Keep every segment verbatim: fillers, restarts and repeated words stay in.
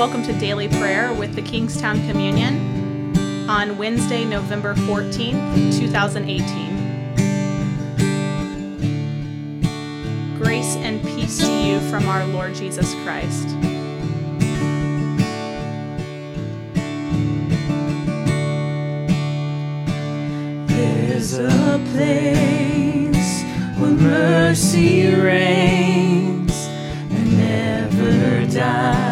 Welcome to Daily Prayer with the Kingstown Communion on Wednesday, November fourteenth, twenty eighteen. Grace and peace to you from our Lord Jesus Christ. There's a place where mercy reigns and never dies.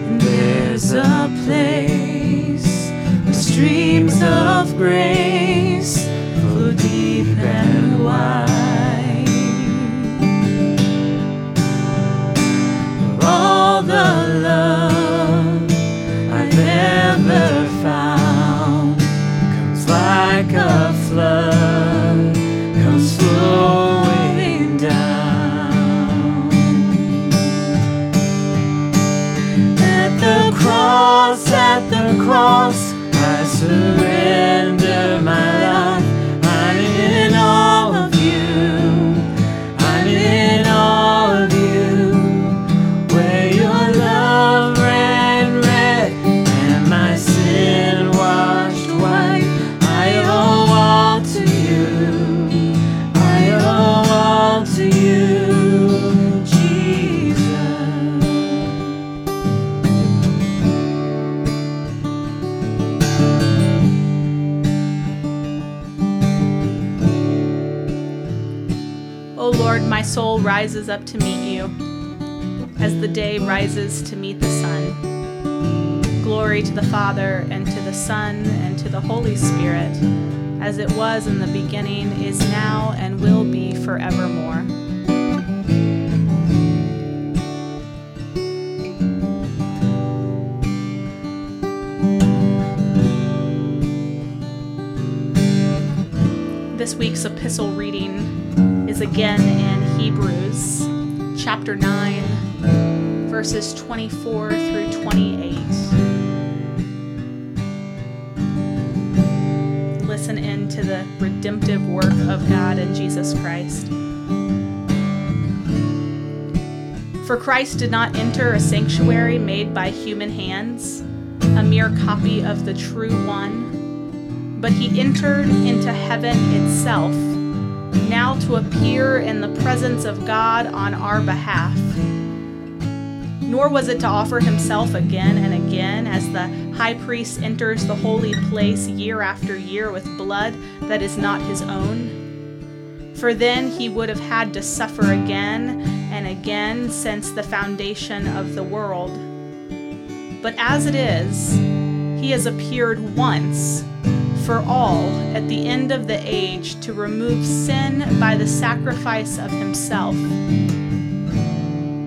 And there's a place where streams of grace flow deep and wide. Where all the love I've ever like a flood comes flowing down. At the cross, at the cross, I surrender my life. I'm in all of you, I'm in all of you. Where your love ran red and my sin washed white, my soul rises up to meet you, as the day rises to meet the sun. Glory to the Father, and to the Son, and to the Holy Spirit, as it was in the beginning, is now, and will be forevermore. This week's epistle reading is again in Hebrews chapter nine, verses twenty-four through twenty-eight. Listen in to the redemptive work of God in Jesus Christ. For Christ did not enter a sanctuary made by human hands, a mere copy of the true one, but he entered into heaven itself, now to appear in the presence of God on our behalf. Nor was it to offer himself again and again, as the high priest enters the holy place year after year with blood that is not his own. For then he would have had to suffer again and again since the foundation of the world. But as it is, he has appeared once for all at the end of the age to remove sin by the sacrifice of himself.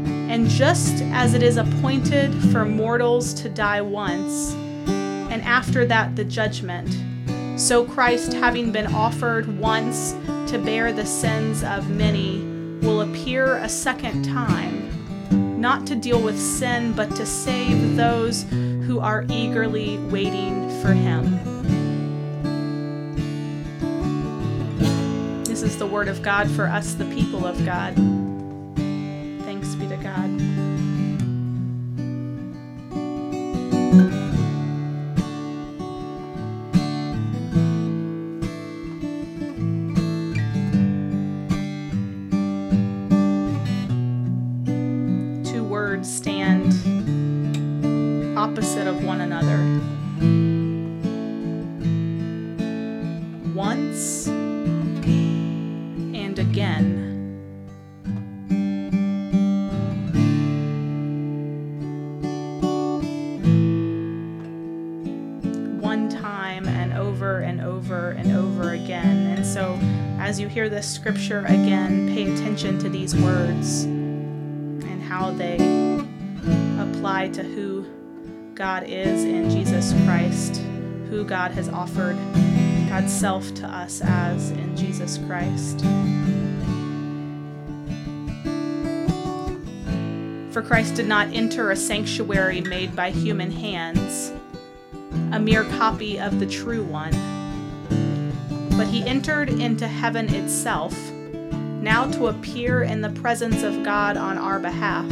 And just as it is appointed for mortals to die once, and after that the judgment, so Christ, having been offered once to bear the sins of many, will appear a second time, not to deal with sin, but to save those who are eagerly waiting for him. This is the word of God for us, the people of God. Thanks be to God. Two words stand opposite of one another. Once again. One time and over and over and over again. And so as you hear this scripture again, pay attention to these words and how they apply to who God is in Jesus Christ, who God has offered God's self to us as in Jesus Christ. For Christ did not enter a sanctuary made by human hands, a mere copy of the true one, but he entered into heaven itself, now to appear in the presence of God on our behalf.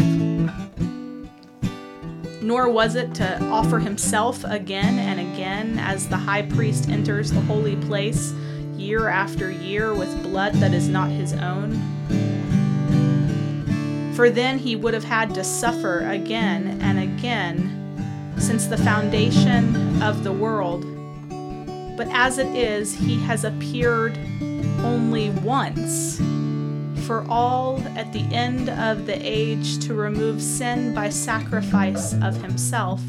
Nor was it to offer himself again and again as the high priest enters the holy place year after year with blood that is not his own. For then he would have had to suffer again and again since the foundation of the world. But as it is, he has appeared only once for all at the end of the age to remove sin by sacrifice of himself.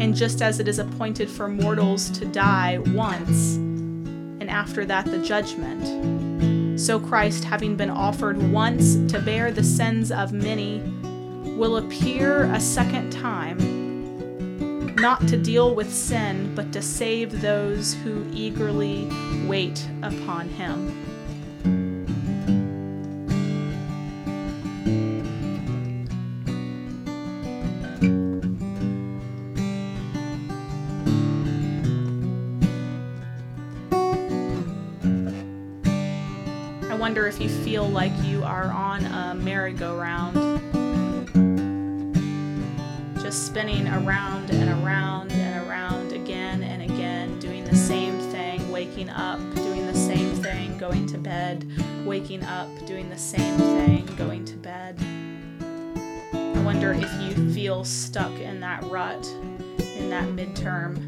And just as it is appointed for mortals to die once, and after that the judgment, so Christ, having been offered once to bear the sins of many, will appear a second time, not to deal with sin, but to save those who eagerly wait upon him. I wonder if you feel like you are on a merry-go-round, just spinning around and around and around again and again, doing the same thing, waking up, doing the same thing, going to bed, waking up, doing the same thing, going to bed. I wonder if you feel stuck in that rut, in that midterm.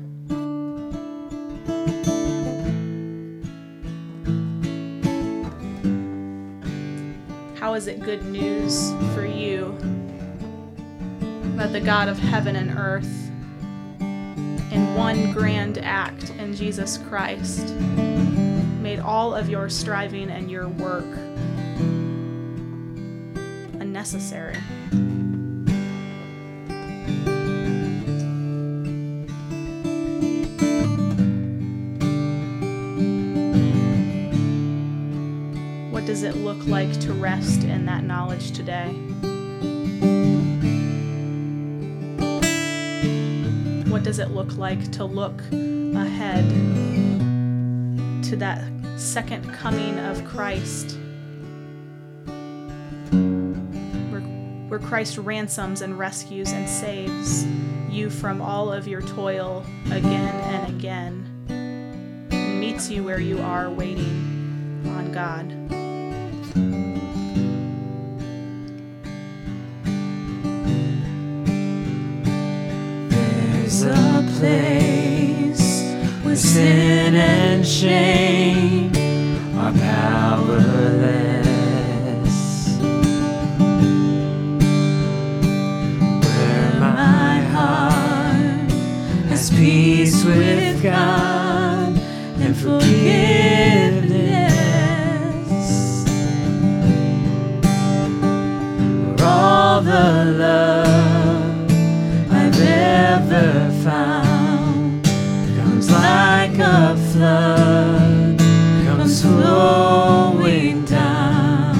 How is it good news for you that the God of heaven and earth, in one grand act in Jesus Christ, made all of your striving and your work unnecessary? Does it look like to rest in that knowledge today? What does it look like to look ahead to that second coming of Christ, where, where Christ ransoms and rescues and saves you from all of your toil again and again, and meets you where you are waiting on God? There's a place where sin and shame are powerless, where my heart has peace with God and forgiveness, where all the love I've ever found comes like a flood, comes flowing down.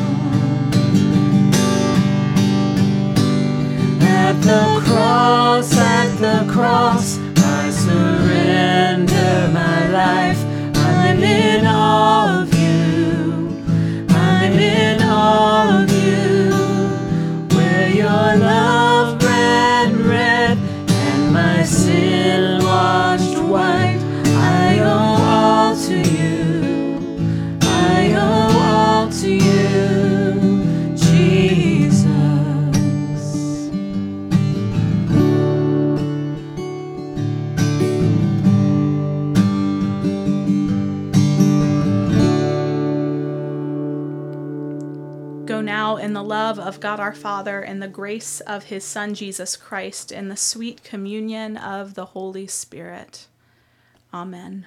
At the cross, at the cross, I surrender my life. I'm in awe of you, I'm in awe of you, where your love ran red and my sin washed white. I owe all to you, I owe all to you, Jesus. Go now in the love of God our Father and the grace of his Son Jesus Christ and the sweet communion of the Holy Spirit. Amen.